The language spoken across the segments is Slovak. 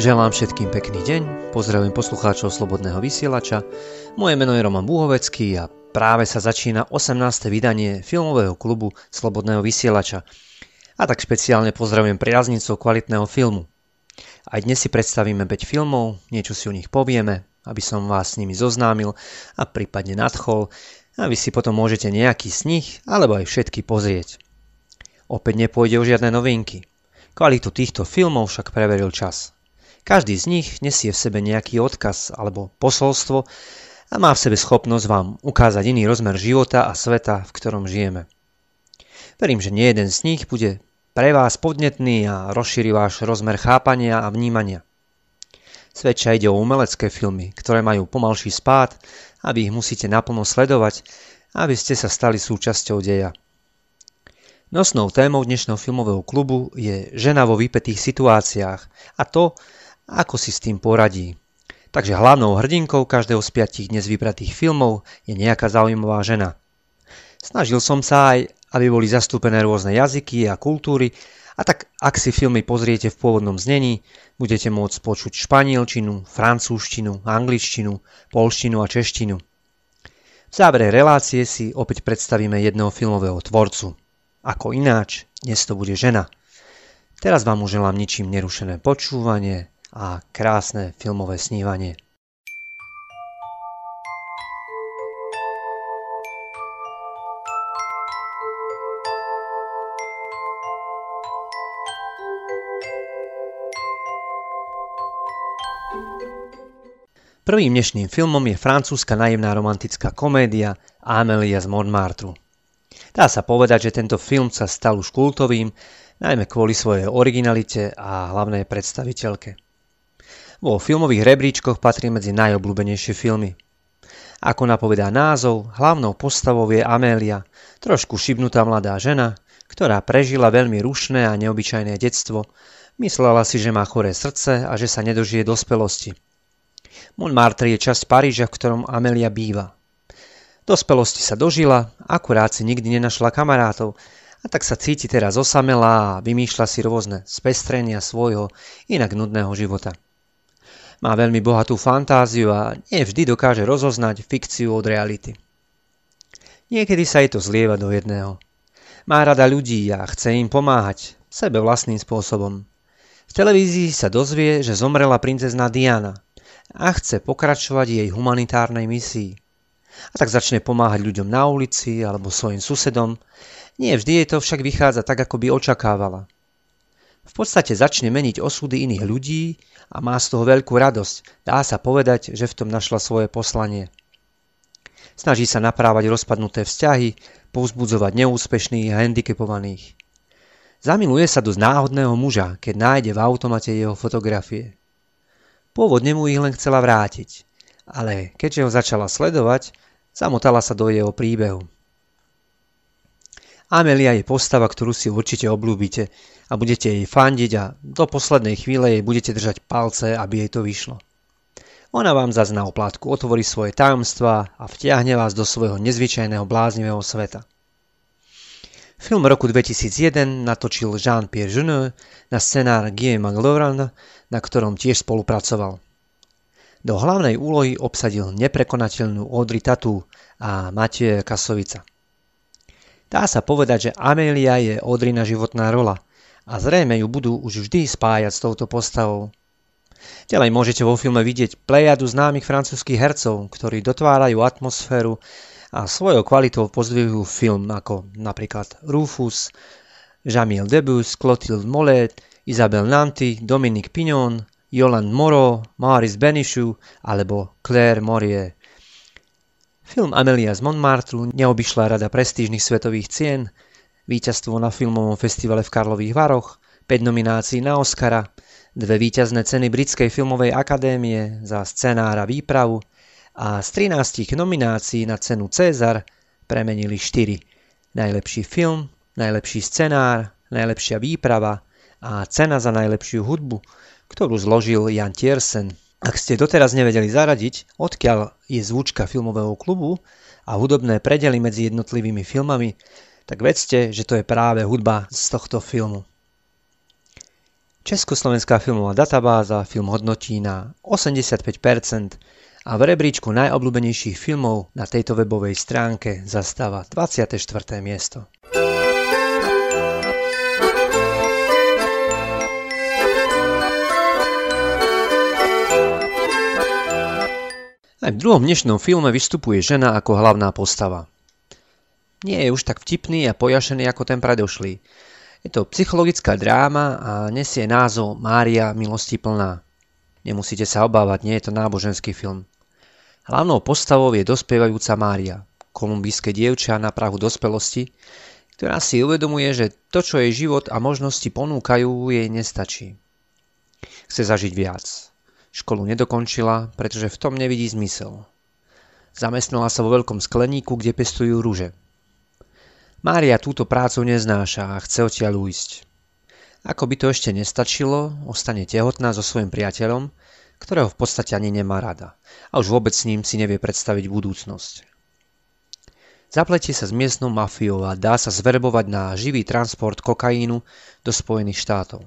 Želám všetkým pekný deň, pozdravím poslucháčov Slobodného vysielača, moje meno je Roman Búhovecký a práve sa začína 18. vydanie filmového klubu Slobodného vysielača. A tak špeciálne pozdravujem priaznicov kvalitného filmu. Aj dnes si predstavíme 5 filmov, niečo si o nich povieme, aby som vás s nimi zoznámil a prípadne nadchol, a vy si potom môžete nejaký z nich alebo aj všetky pozrieť. Opäť nepôjde o žiadne novinky, kvalitu týchto filmov však preveril čas. Každý z nich nesie v sebe nejaký odkaz alebo posolstvo a má v sebe schopnosť vám ukázať iný rozmer života a sveta, v ktorom žijeme. Verím, že nejeden z nich bude pre vás podnetný a rozšíri váš rozmer chápania a vnímania. Svedčia ide o umelecké filmy, ktoré majú pomalší spád a vy ich musíte naplno sledovať, aby ste sa stali súčasťou deja. Nosnou témou dnešného filmového klubu je žena vo vypätých situáciách a to, ako si s tým poradí. Takže hlavnou hrdinkou každého z 5 dnes vybratých filmov je nejaká zaujímavá žena. Snažil som sa aj, aby boli zastúpené rôzne jazyky a kultúry, a tak ak si filmy pozriete v pôvodnom znení, budete môcť počuť španielčinu, francúzštinu, angličtinu, poľštinu a češtinu. V závere relácie si opäť predstavíme jedného filmového tvorcu. Ako ináč, dnes to bude žena. Teraz vám už želám ničím nerušené počúvanie a krásne filmové snívanie. Prvým dnešným filmom je francúzska naivná romantická komédia Amélie z Montmartre. Dá sa povedať, že tento film sa stal už kultovým, najmä kvôli svojej originalite a hlavnej predstaviteľke. Vo filmových rebríčkoch patrí medzi najobľúbenejšie filmy. Ako napovedá názov, hlavnou postavou je Amélia, trošku šibnutá mladá žena, ktorá prežila veľmi rušné a neobyčajné detstvo, myslela si, že má choré srdce a že sa nedožije dospelosti. Montmartre je časť Paríža, v ktorom Amélia býva. Dospelosti sa dožila, akurát si nikdy nenašla kamarátov, a tak sa cíti teraz osamelá a vymýšľa si rôzne spestrenia svojho inak nudného života. Má veľmi bohatú fantáziu a nie vždy dokáže rozoznať fikciu od reality. Niekedy sa jej to zlieva do jedného. Má rada ľudí a chce im pomáhať, sebe vlastným spôsobom. V televízii sa dozvie, že zomrela princezna Diana a chce pokračovať jej humanitárnej misii. A tak začne pomáhať ľuďom na ulici alebo svojim susedom. Nie vždy jej to však vychádza tak, ako by očakávala. V podstate začne meniť osudy iných ľudí a má z toho veľkú radosť. Dá sa povedať, že v tom našla svoje poslanie. Snaží sa naprávať rozpadnuté vzťahy, povzbudzovať neúspešných a handicapovaných. Zamiluje sa do náhodného muža, keď nájde v automate jeho fotografie. Pôvodne mu ich len chcela vrátiť, ale keďže ho začala sledovať, zamotala sa do jeho príbehu. Amélia je postava, ktorú si určite obľúbite a budete jej fandiť a do poslednej chvíle jej budete držať palce, aby jej to vyšlo. Ona vám zas na oplátku otvorí svoje tajomstvá a vtiahne vás do svojho nezvyčajného bláznivého sveta. Film roku 2001 natočil Jean-Pierre Jeunet na scenár Guillaume Laurant, na ktorom tiež spolupracoval. Do hlavnej úlohy obsadil neprekonateľnú Audrey Tattoo a Mathieu Kassovitza. Dá sa povedať, že Amélia je Audreyna životná rola a zrejme ju budú už vždy spájať s touto postavou. Ďalej môžete vo filme vidieť plejadu známych francúzskych hercov, ktorí dotvárajú atmosféru a svojou kvalitou pozdvihujú film, ako napríklad Rufus, Jamil Debus, Clotilde Molet, Isabelle Nanty, Dominique Pignon, Jolande Moreau, Maurice Benichoux alebo Claire Morier. Film Amélia z Montmartre neobyšla rada prestížnych svetových cien, víťazstvo na filmovom festivale v Karlových Varoch, 5 nominácií na Oscara, 2 víťazné ceny Britskej filmovej akadémie za scenár a výpravu a z 13 nominácií na cenu César premenili 4. Najlepší film, najlepší scenár, najlepšia výprava a cena za najlepšiu hudbu, ktorú zložil Jan Tiersen. Ak ste doteraz nevedeli zaradiť, odkiaľ je zvučka filmového klubu a hudobné predely medzi jednotlivými filmami, tak vedzte, že to je práve hudba z tohto filmu. Československá filmová databáza film hodnotí na 85% a v rebríčku najobľúbenejších filmov na tejto webovej stránke zastáva 24. miesto. Aj v druhom dnešnom filme vystupuje žena ako hlavná postava. Nie je už tak vtipný a pojašený ako ten predošlý. Je to psychologická dráma a nesie názov Mária milostiplná. Nemusíte sa obávať, nie je to náboženský film. Hlavnou postavou je dospievajúca Mária, kolumbijské dievča na prahu dospelosti, ktorá si uvedomuje, že to, čo jej život a možnosti ponúkajú, jej nestačí. Chce zažiť viac. Školu nedokončila, pretože v tom nevidí zmysel. Zamestnala sa vo veľkom skleníku, kde pestujú ruže. Mária túto prácu neznáša a chce odtiaľ ujsť. Ako by to ešte nestačilo, ostane tehotná so svojím priateľom, ktorého v podstate ani nemá rada a už vôbec s ním si nevie predstaviť budúcnosť. Zapletie sa s miestnou mafiou a dá sa zverbovať na živý transport kokaínu do Spojených štátov.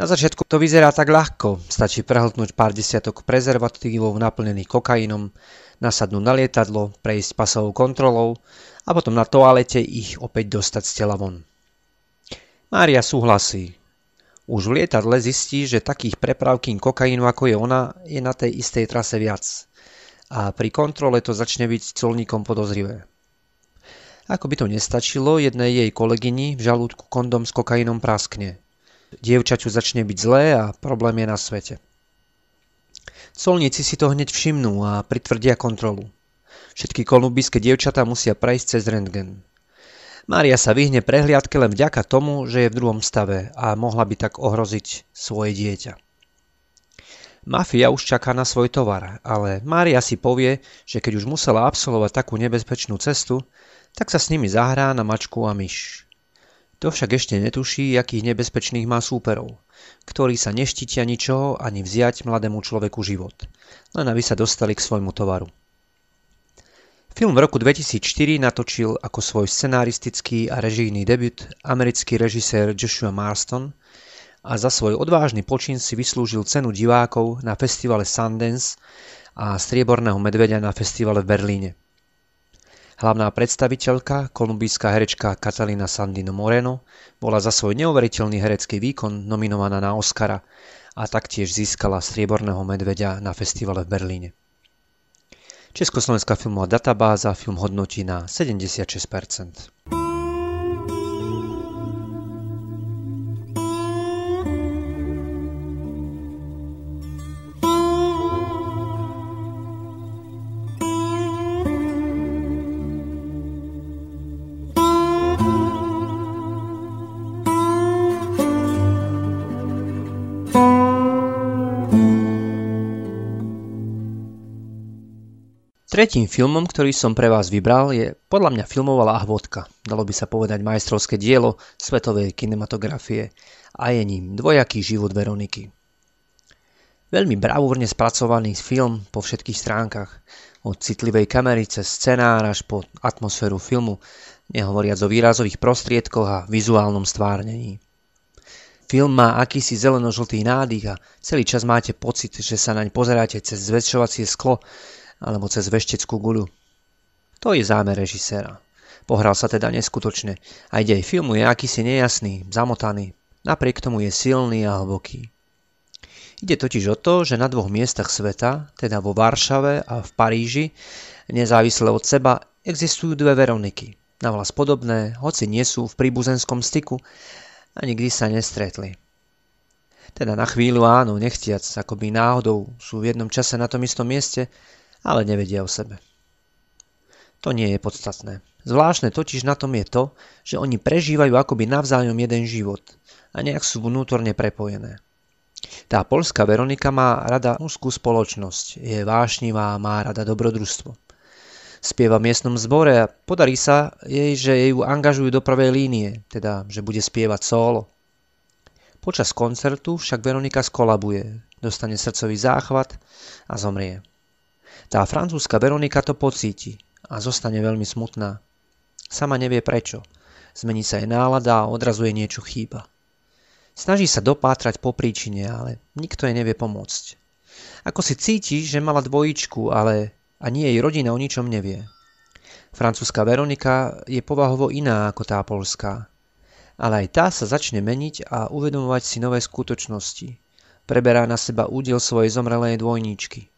Na začiatku to vyzerá tak ľahko, stačí prehltnúť pár desiatok prezervatívov naplnených kokainom, nasadnúť na lietadlo, prejsť pasovou kontrolou a potom na toalete ich opäť dostať z tela von. Mária súhlasí. Už v lietadle zistí, že takých prepravkín kokainu ako je ona je na tej istej trase viac a pri kontrole to začne byť colníkom podozrivé. Ako by to nestačilo, jednej jej kolegyni v žalúdku kondom s kokainom praskne. Dievčaťu začne byť zlé a problém je na svete. Colníci si to hneď všimnú a pritvrdia kontrolu. Všetky kolumbijské dievčatá musia prejsť cez rentgen. Mária sa vyhne prehliadke len vďaka tomu, že je v druhom stave a mohla by tak ohroziť svoje dieťa. Mafia už čaká na svoj tovar, ale Mária si povie, že keď už musela absolvovať takú nebezpečnú cestu, tak sa s nimi zahrá na mačku a myš. To však ešte netuší, akých nebezpečných má súperov, ktorí sa neštítia ničoho ani vziať mladému človeku život, len aby sa dostali k svojmu tovaru. Film v roku 2004 natočil ako svoj scenaristický a režijný debut americký režisér Joshua Marston a za svoj odvážny počin si vyslúžil cenu divákov na festivale Sundance a strieborného medveďa na festivale v Berlíne. Hlavná predstaviteľka, kolumbijská herečka Catalina Sandino Moreno, bola za svoj neuveriteľný herecký výkon nominovaná na Oscara a taktiež získala strieborného medveďa na festivale v Berlíne. Československá filmová databáza film hodnotí na 76%. Tretím filmom, ktorý som pre vás vybral, je podľa mňa filmová lahôdka. Dalo by sa povedať majstrovské dielo svetovej kinematografie a je ním Dvojaký život Veroniky. Veľmi bravúrne spracovaný film po všetkých stránkach. Od citlivej kamery cez scenár až po atmosféru filmu, nehovoriac o výrazových prostriedkoch a vizuálnom stvárnení. Film má akýsi zeleno-žltý nádych a celý čas máte pocit, že sa naň pozeráte cez zväčšovacie sklo, alebo cez vešteckú guľu. To je zámer režiséra. Pohral sa teda neskutočne a idej filmu je akýsi nejasný, zamotaný, napriek tomu je silný a hlboký. Ide totiž o to, že na dvoch miestach sveta, teda vo Varšave a v Paríži, nezávisle od seba, existujú dve Veroniky. Navlas podobné, hoci nie sú v príbuzenskom styku a nikdy sa nestretli. Teda na chvíľu áno, nechtiac, akoby náhodou sú v jednom čase na tom istom mieste, ale nevedia o sebe. To nie je podstatné. Zvláštne totiž na tom je to, že oni prežívajú akoby navzájom jeden život a nejak sú vnútorne prepojené. Tá poľská Veronika má rada úzkú spoločnosť, je vášnivá a má rada dobrodružstvo. Spieva v miestnom zbore a podarí sa jej, že jej ju angažujú do prvej línie, teda že bude spievať solo. Počas koncertu však Veronika skolabuje, dostane srdcový záchvat a zomrie. Tá francúzska Veronika to pocíti a zostane veľmi smutná. Sama nevie prečo. Zmení sa jej nálada a odrazu jej niečo chýba. Snaží sa dopátrať po príčine, ale nikto jej nevie pomôcť. Ako si cíti, že mala dvojičku, ale ani jej rodina o ničom nevie. Francúzska Veronika je povahovo iná ako tá poľská. Ale aj tá sa začne meniť a uvedomovať si nové skutočnosti. Preberá na seba údiel svojej zomrelej dvojníčky.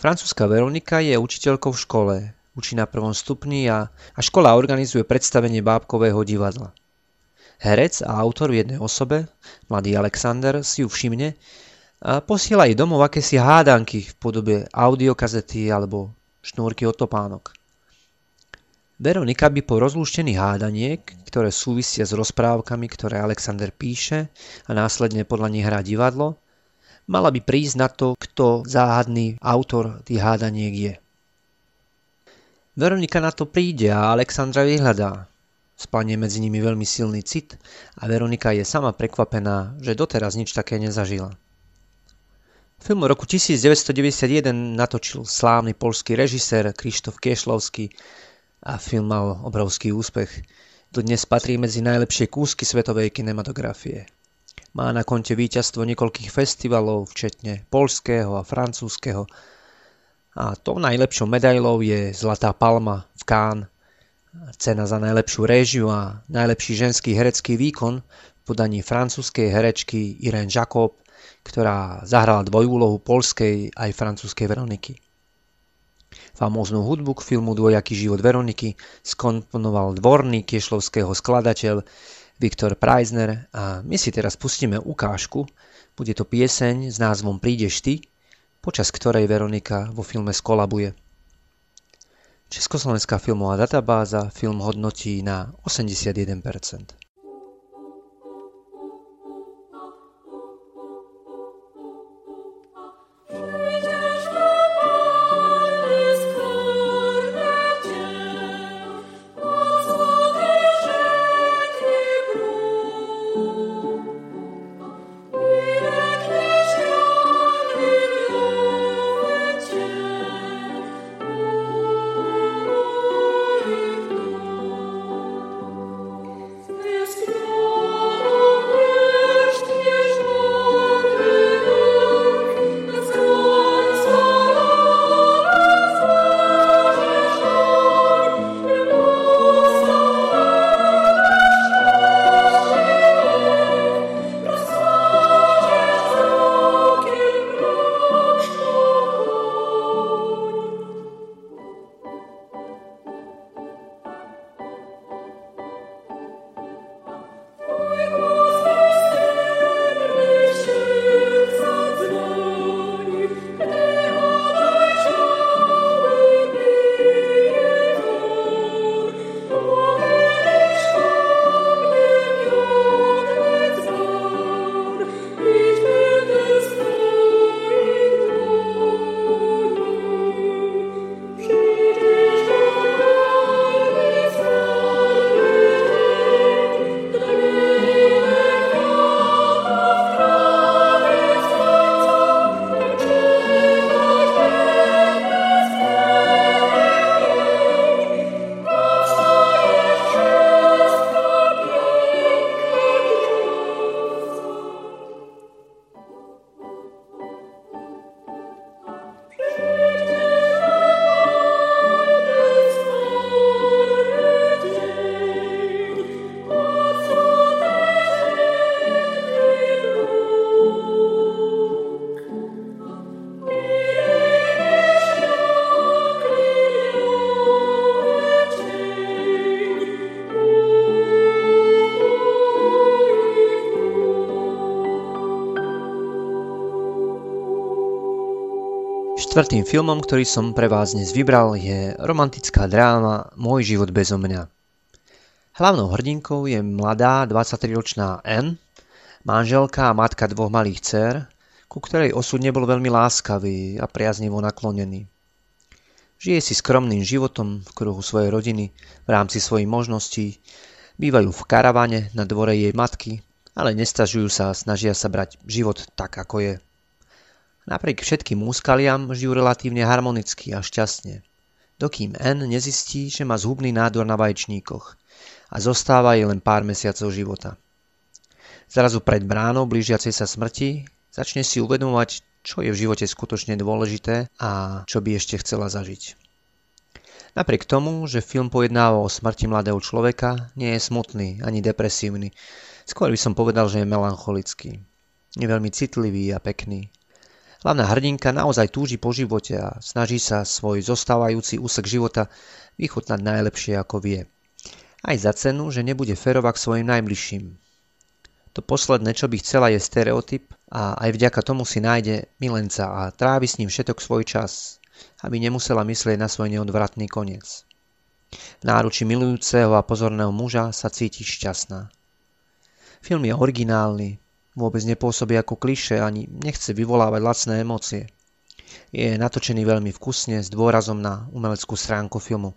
Francúzska Veronika je učiteľkou v škole, učí na prvom stupni a škola organizuje predstavenie bábkového divadla. Herec a autor v jednej osobe, mladý Alexander, si ju všimne a posiela jej domov akési hádanky v podobe audiokazety alebo šnúrky od topánok. Veronika by po rozlúštení hádaniek, ktoré súvisia s rozprávkami, ktoré Alexander píše a následne podľa nich hrá divadlo, mala by prísť na to, kto záhadný autor tých hádaniek je. Veronika na to príde a Alexandra vyhľadá. Spadne medzi nimi veľmi silný cit a Veronika je sama prekvapená, že doteraz nič také nezažila. Film roku 1991 natočil slávny poľský režisér Krzysztof Kieślowski a film mal obrovský úspech. Dodnes patrí medzi najlepšie kúsky svetovej kinematografie. Má na konte víťazstvo niekoľkých festivalov, včetne poľského a francúzskeho. A tou najlepšou medailou je Zlatá palma v Cannes. Cena za najlepšiu réžiu a najlepší ženský herecký výkon v podaní francúzskej herečky Irène Jacob, ktorá zahrala dvojúlohu poľskej aj francúzskej Veroniky. Famóznu hudbu k filmu Dvojaký život Veroniky skomponoval dvorný Kieślowského skladateľ Viktor Prajzner a my si teraz pustíme ukážku. Bude to pieseň s názvom Prídeš ty, počas ktorej Veronika vo filme skolabuje. Československá filmová databáza film hodnotí na 81%. Štvrtým filmom, ktorý som pre vás dnes vybral, je romantická dráma Môj život bezo mňa. Hlavnou hrdinkou je mladá 23-ročná Anne, manželka a matka dvoch malých dcér, ku ktorej osud nebol veľmi láskavý a priaznivo naklonený. Žije si skromným životom v kruhu svojej rodiny, v rámci svojich možností, bývajú v karavane na dvore jej matky, ale nestažujú sa a snažia sa brať život tak, ako je. Napriek všetkým úskaliam žijú relatívne harmonicky a šťastne, dokým Anne nezistí, že má zhubný nádor na vaječníkoch a zostáva jej len pár mesiacov života. Zrazu pred bránou blížiacej sa smrti začne si uvedomovať, čo je v živote skutočne dôležité a čo by ešte chcela zažiť. Napriek tomu, že film pojednáva o smrti mladého človeka, nie je smutný ani depresívny. Skôr by som povedal, že je melancholický. Je veľmi citlivý a pekný. Hlavná hrdinka naozaj túži po živote a snaží sa svoj zostávajúci úsek života vychutnať najlepšie ako vie. Aj za cenu, že nebude férová k svojim najbližším. To posledné, čo by chcela, je stereotyp a aj vďaka tomu si nájde milenca a trávi s ním všetok svoj čas, aby nemusela myslieť na svoj neodvratný koniec. V náruči milujúceho a pozorného muža sa cíti šťastná. Film je originálny. Vôbec nepôsobí ako klišé, ani nechce vyvolávať lacné emócie. Je natočený veľmi vkusne s dôrazom na umeleckú stránku filmu.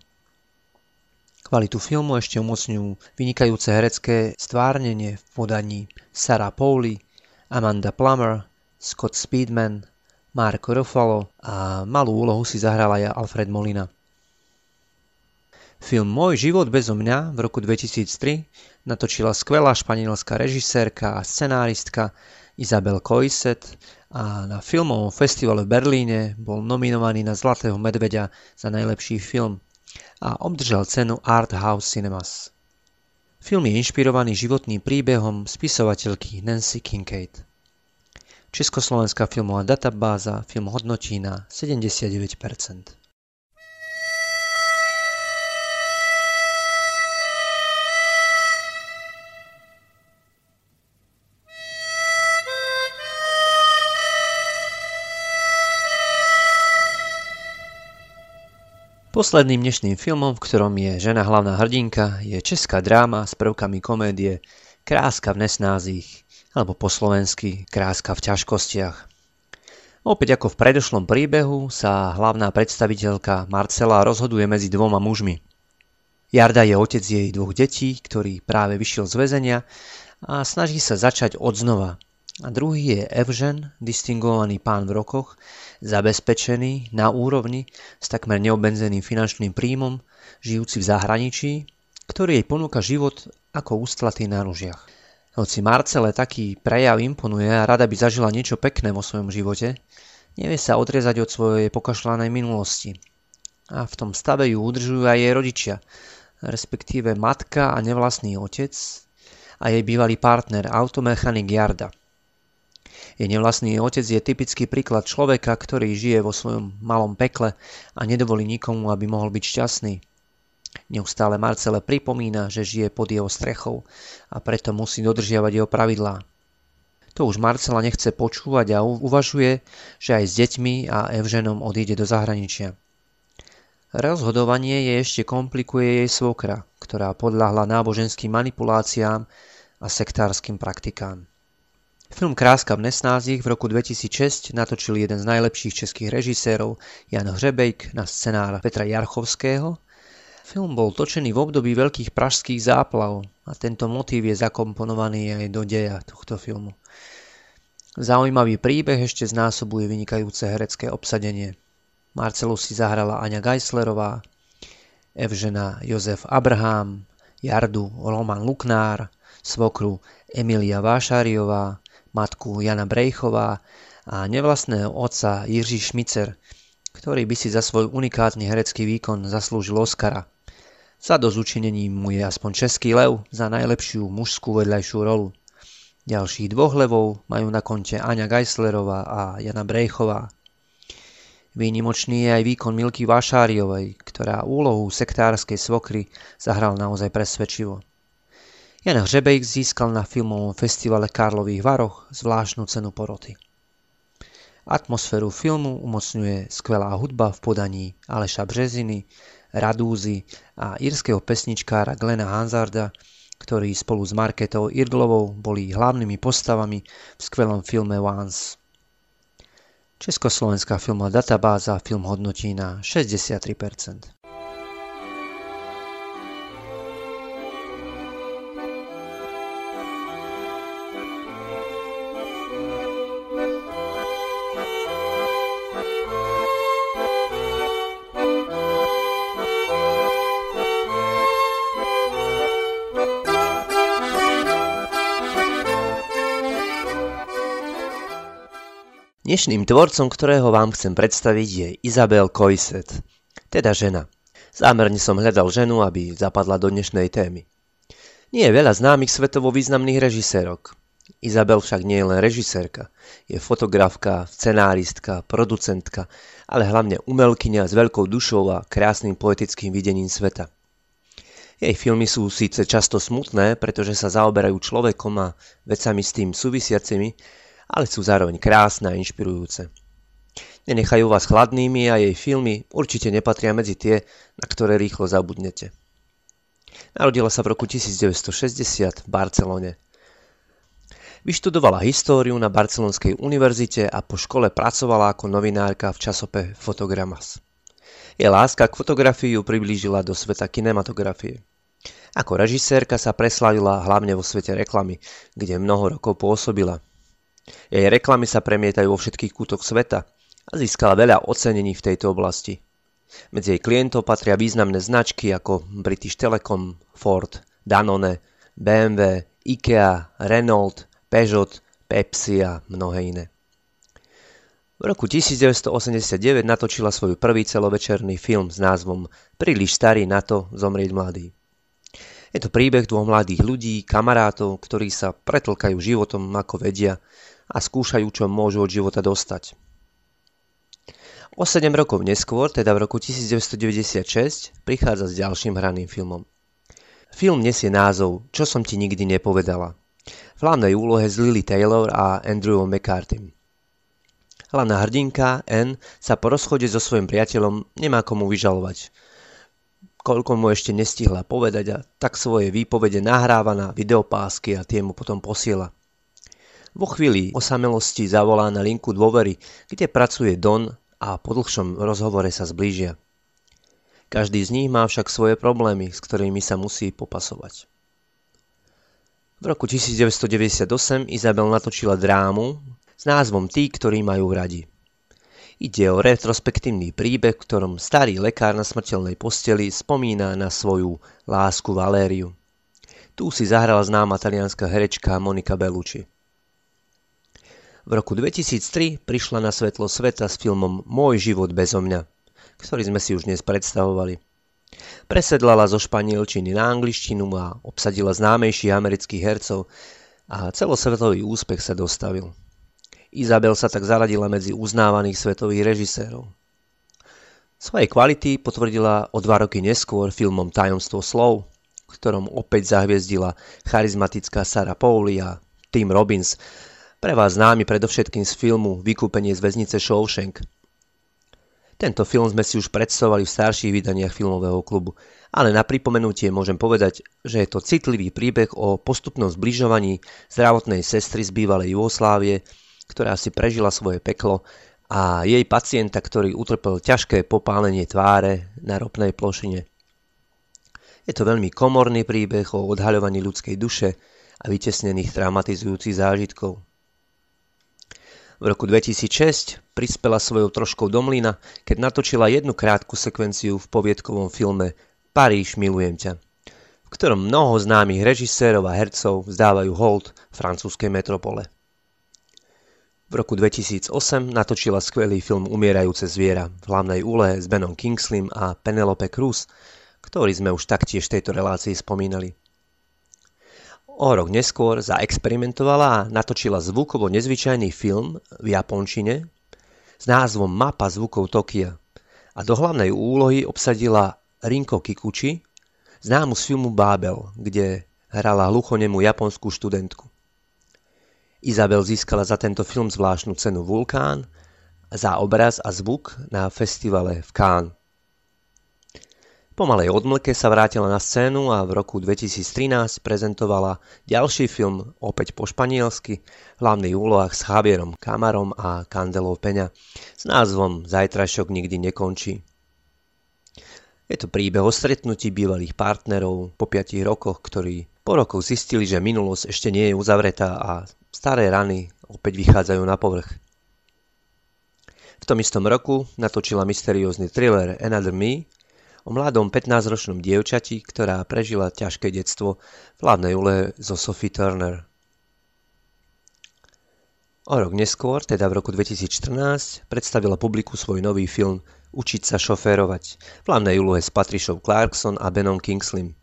Kvalitu filmu ešte umocňujú vynikajúce herecké stvárnenie v podaní Sarah Pauli, Amanda Plummer, Scott Speedman, Mark Ruffalo a malú úlohu si zahral aj Alfred Molina. Film Môj život bezo mňa v roku 2003 natočila skvelá španielská režisérka a scenáristka Isabel Coixet a na filmovom festivale v Berlíne bol nominovaný na Zlatého medveďa za najlepší film a obdržal cenu Art House Cinemas. Film je inšpirovaný životným príbehom spisovateľky Nancy Kincaid. Československá filmová databáza film hodnotí na 79%. Posledným dnešným filmom, v ktorom je žena hlavná hrdinka, je česká dráma s prvkami komédie Kráska v nesnázích alebo po slovensky Kráska v ťažkostiach. Opäť ako v predošlom príbehu sa hlavná predstaviteľka Marcela rozhoduje medzi dvoma mužmi. Jarda je otec jej dvoch detí, ktorý práve vyšiel z väzenia a snaží sa začať odznova. A druhý je Evžen, distingovaný pán v rokoch, zabezpečený na úrovni s takmer neobmedzeným finančným príjmom, žijúci v zahraničí, ktorý jej ponúka život ako ústlatý na ružiach. Hoci Marcele taký prejav imponuje a rada by zažila niečo pekné vo svojom živote, nevie sa odrezať od svojej pokašľanej minulosti. A v tom stave ju udržujú aj jej rodičia, respektíve matka a nevlastný otec a jej bývalý partner, automechanik Jarda. Jej nevlastný otec je typický príklad človeka, ktorý žije vo svojom malom pekle a nedovolí nikomu, aby mohol byť šťastný. Neustále Marcele pripomína, že žije pod jeho strechou a preto musí dodržiavať jeho pravidlá. To už Marcela nechce počúvať a uvažuje, že aj s deťmi a Evženom odíde do zahraničia. Rozhodovanie jej ešte komplikuje jej svokra, ktorá podľahla náboženským manipuláciám a sektárskym praktikám. Film Kráska v nesnázích v roku 2006 natočil jeden z najlepších českých režisérov Jan Hřebejk na scenár Petra Jarchovského. Film bol točený v období veľkých pražských záplav a tento motív je zakomponovaný aj do deja tohto filmu. Zaujímavý príbeh ešte znásobuje vynikajúce herecké obsadenie. Marcelu si zahrala Aňa Geislerová, Evžena Jozef Abraham, Jardu Roman Luknár, svokru Emília Vášáriová, matku Jana Brejchová a nevlastného otca Jiří Šmicer, ktorý by si za svoj unikátny herecký výkon zaslúžil Oscara. Za dozučinením mu je aspoň Český lev za najlepšiu mužskú vedľajšiu rolu. Ďalších dvoch levov majú na konte Aňa Geislerová a Jana Brejchová. Výnimočný je aj výkon Milky Vášáriovej, ktorá úlohu sektárskej svokry zahral naozaj presvedčivo. Jan Hřebejk získal na filmovom festivale Karlových Varoch zvláštnu cenu poroty. Atmosféru filmu umocňuje skvelá hudba v podaní Aleša Březiny, Radúzy a írskeho pesničkára Glena Hansarda, ktorí spolu s Markétou Irdlovou boli hlavnými postavami v skvelom filme Once. Československá filmová databáza film hodnotí na 63%. Dnešným tvorcom, ktorého vám chcem predstaviť, je Isabel Coixet, teda žena. Zámerne som hľadal ženu, aby zapadla do dnešnej témy. Nie je veľa známych svetovo významných režisérok. Isabel však nie je len režisérka, je fotografka, scenáristka, producentka, ale hlavne umelkyňa s veľkou dušou a krásnym poetickým videním sveta. Jej filmy sú síce často smutné, pretože sa zaoberajú človekom a vecami s tým súvisiacimi, ale sú zároveň krásne a inšpirujúce. Nenechajú vás chladnými a jej filmy určite nepatria medzi tie, na ktoré rýchlo zabudnete. Narodila sa v roku 1960 v Barcelone. Vyštudovala históriu na Barcelonskej univerzite a po škole pracovala ako novinárka v časope Fotogramas. Jej láska k fotografii ju priblížila do sveta kinematografie. Ako režisérka sa preslávila hlavne vo svete reklamy, kde mnoho rokov pôsobila. Jej reklamy sa premietajú vo všetkých kútoch sveta a získala veľa ocenení v tejto oblasti. Medzi jej klientov patria významné značky ako British Telecom, Ford, Danone, BMW, IKEA, Renault, Peugeot, Pepsi a mnohé iné. V roku 1989 natočila svoj prvý celovečerný film s názvom Príliš starý na to zomrieť mladý. Je to príbeh dvoch mladých ľudí, kamarátov, ktorí sa pretlkajú životom ako vedia a skúšajú, čo môžu od života dostať. O 7 rokov neskôr, teda v roku 1996, prichádza s ďalším hraným filmom. Film nesie názov Čo som ti nikdy nepovedala. V hlavnej úlohe s Lily Taylor a Andrewom McCartym. Hlavná hrdinka Anne sa po rozchode so svojím priateľom nemá komu vyžalovať, koľko mu ešte nestihla povedať, a tak svoje výpovede nahráva na videopásky a tie mu potom posiela. Vo chvíli osamelosti zavolá na linku dôvery, kde pracuje Don, a po dlhšom rozhovore sa zblížia. Každý z nich má však svoje problémy, s ktorými sa musí popasovať. V roku 1998 Isabel natočila drámu s názvom Tí, ktorí majú radi. Ide o retrospektívny príbeh, v ktorom starý lekár na smrteľnej posteli spomína na svoju lásku Valériu. Tu si zahrala známa talianská herečka Monica Bellucci. V roku 2003 prišla na svetlo sveta s filmom Môj život bezo mňa, ktorý sme si už dnes predstavovali. Presedlala zo španielčiny na angličtinu a obsadila známejších amerických hercov a celosvetový úspech sa dostavil. Isabel sa tak zaradila medzi uznávaných svetových režisérov. Svoje kvality potvrdila o 2 roky neskôr filmom Tajomstvo slov, v ktorom opäť zahviezdila charizmatická Sarah Pauli a Tim Robbins, pre vás známy predovšetkým z filmu Vykúpenie z väznice Shawshank. Tento film sme si už predstavovali v starších vydaniach filmového klubu, ale na pripomenutie môžem povedať, že je to citlivý príbeh o postupnom zbližovaní zdravotnej sestry z bývalej Jugoslávie, ktorá si prežila svoje peklo, a jej pacienta, ktorý utrpel ťažké popálenie tváre na ropnej plošine. Je to veľmi komorný príbeh o odhaľovaní ľudskej duše a vytesnených traumatizujúcich zážitkov. V roku 2006 prispela svojou troškou do mlyna, keď natočila jednu krátku sekvenciu v poviedkovom filme Paríž, milujem ťa, v ktorom mnoho známych režisérov a hercov vzdávajú hold francúzskej metropole. V roku 2008 natočila skvelý film Umierajúce zviera v hlavnej úlohe s Benom Kingsleym a Penelope Cruz, ktorý sme už taktiež v tejto relácii spomínali. O rok neskôr zaexperimentovala a natočila zvukovo nezvyčajný film v japončine s názvom Mapa zvukov Tokia a do hlavnej úlohy obsadila Rinko Kikuchi, známu z filmu Bábel, kde hrala hluchonemú japonskú študentku. Isabel získala za tento film zvláštnu cenu Vulkán za obraz a zvuk na festivale v Cannes. Po malej odmlke sa vrátila na scénu a v roku 2013 prezentovala ďalší film, opäť po španielsky, v hlavných úlohách s Javierom Camarom a Candelou Peňa s názvom Zajtrašok nikdy nekončí. Je to príbeh o stretnutí bývalých partnerov po 5 rokoch, ktorí po rokoch zistili, že minulosť ešte nie je uzavretá a staré rany opäť vychádzajú na povrch. V tom istom roku natočila mysteriózny thriller Another Me o mladom 15-ročnom dievčati, ktorá prežila ťažké detstvo v hlavnej úlohe so Sophie Turner. O rok neskôr, teda v roku 2014, predstavila publiku svoj nový film Učiť sa šoférovať v hlavnej úlohe s Patriciou Clarkson a Benom Kingsleym.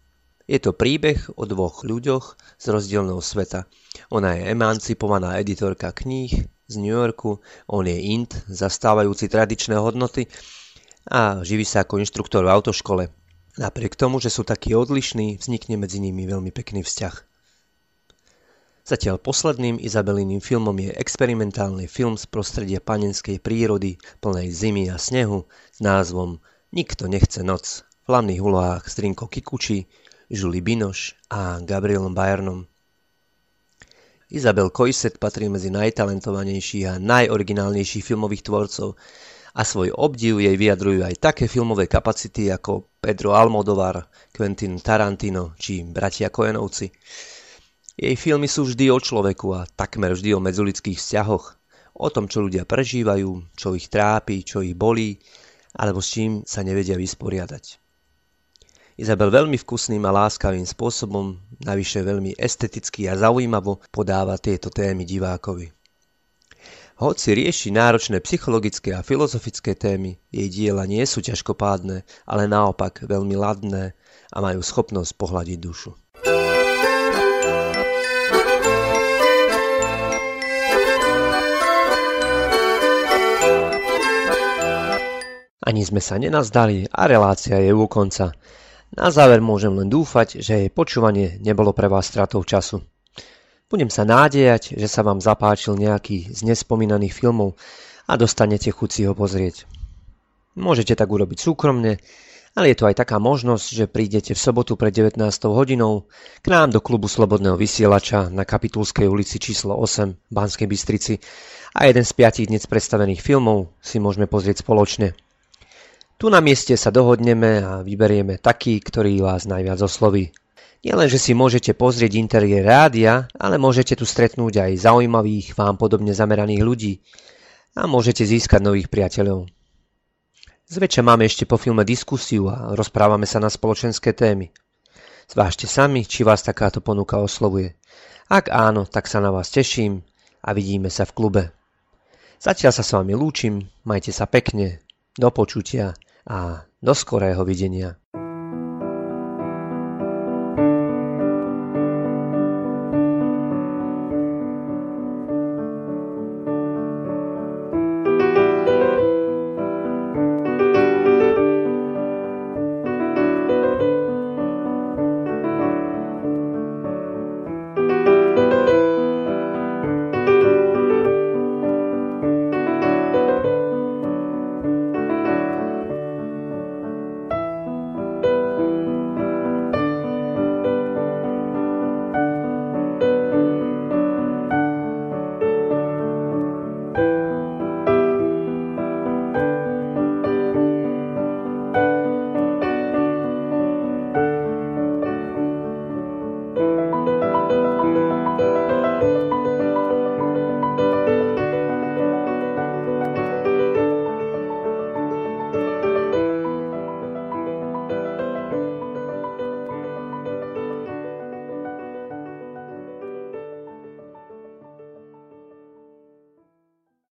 Je to príbeh o dvoch ľuďoch z rozdielného sveta. Ona je emancipovaná editorka kníh z New Yorku, on je Ind, zastávajúci tradičné hodnoty a živí sa ako inštruktor v autoškole. Napriek tomu, že sú takí odlišní, vznikne medzi nimi veľmi pekný vzťah. Zatiaľ posledným Isabeliným filmom je experimentálny film z prostredia panenskej prírody plnej zimy a snehu s názvom Nikto nechce noc. V hlavných úlohách Strinko Kikuči, Julie Binoche a Gabrielom Bayernom. Isabel Coixet patrí medzi najtalentovanejších a najoriginálnejších filmových tvorcov a svoj obdiv jej vyjadrujú aj také filmové kapacity ako Pedro Almodovar, Quentin Tarantino či bratia Coenovci. Jej filmy sú vždy o človeku a takmer vždy o medziludských vzťahoch, o tom, čo ľudia prežívajú, čo ich trápi, čo ich bolí, alebo s čím sa nevedia vysporiadať. Isabel veľmi vkusným a láskavým spôsobom, navyše veľmi esteticky a zaujímavo podáva tieto témy divákovi. Hoci rieši náročné psychologické a filozofické témy, jej diela nie sú ťažkopádne, ale naopak veľmi ladné a majú schopnosť pohľadiť dušu. Ani sme sa nenazdali a relácia je u konca. Na záver môžem len dúfať, že jej počúvanie nebolo pre vás stratou času. Budem sa nádejať, že sa vám zapáčil nejaký z nespomínaných filmov a dostanete chuť si ho pozrieť. Môžete tak urobiť súkromne, ale je to aj taká možnosť, že prídete v sobotu pred 19. hodinou k nám do klubu Slobodného vysielača na Kapitulskej ulici číslo 8 v Banskej Bystrici a jeden z 5 dnes predstavených filmov si môžeme pozrieť spoločne. Tu na mieste sa dohodneme a vyberieme taký, ktorý vás najviac osloví. Nielen, že si môžete pozrieť interiér rádia, ale môžete tu stretnúť aj zaujímavých, vám podobne zameraných ľudí a môžete získať nových priateľov. Zväčša máme ešte po filme diskusiu a rozprávame sa na spoločenské témy. Zvážte sami, či vás takáto ponuka oslovuje. Ak áno, tak sa na vás teším a vidíme sa v klube. Zatiaľ sa s vami lúčim, majte sa pekne, do počutia a do skorého videnia.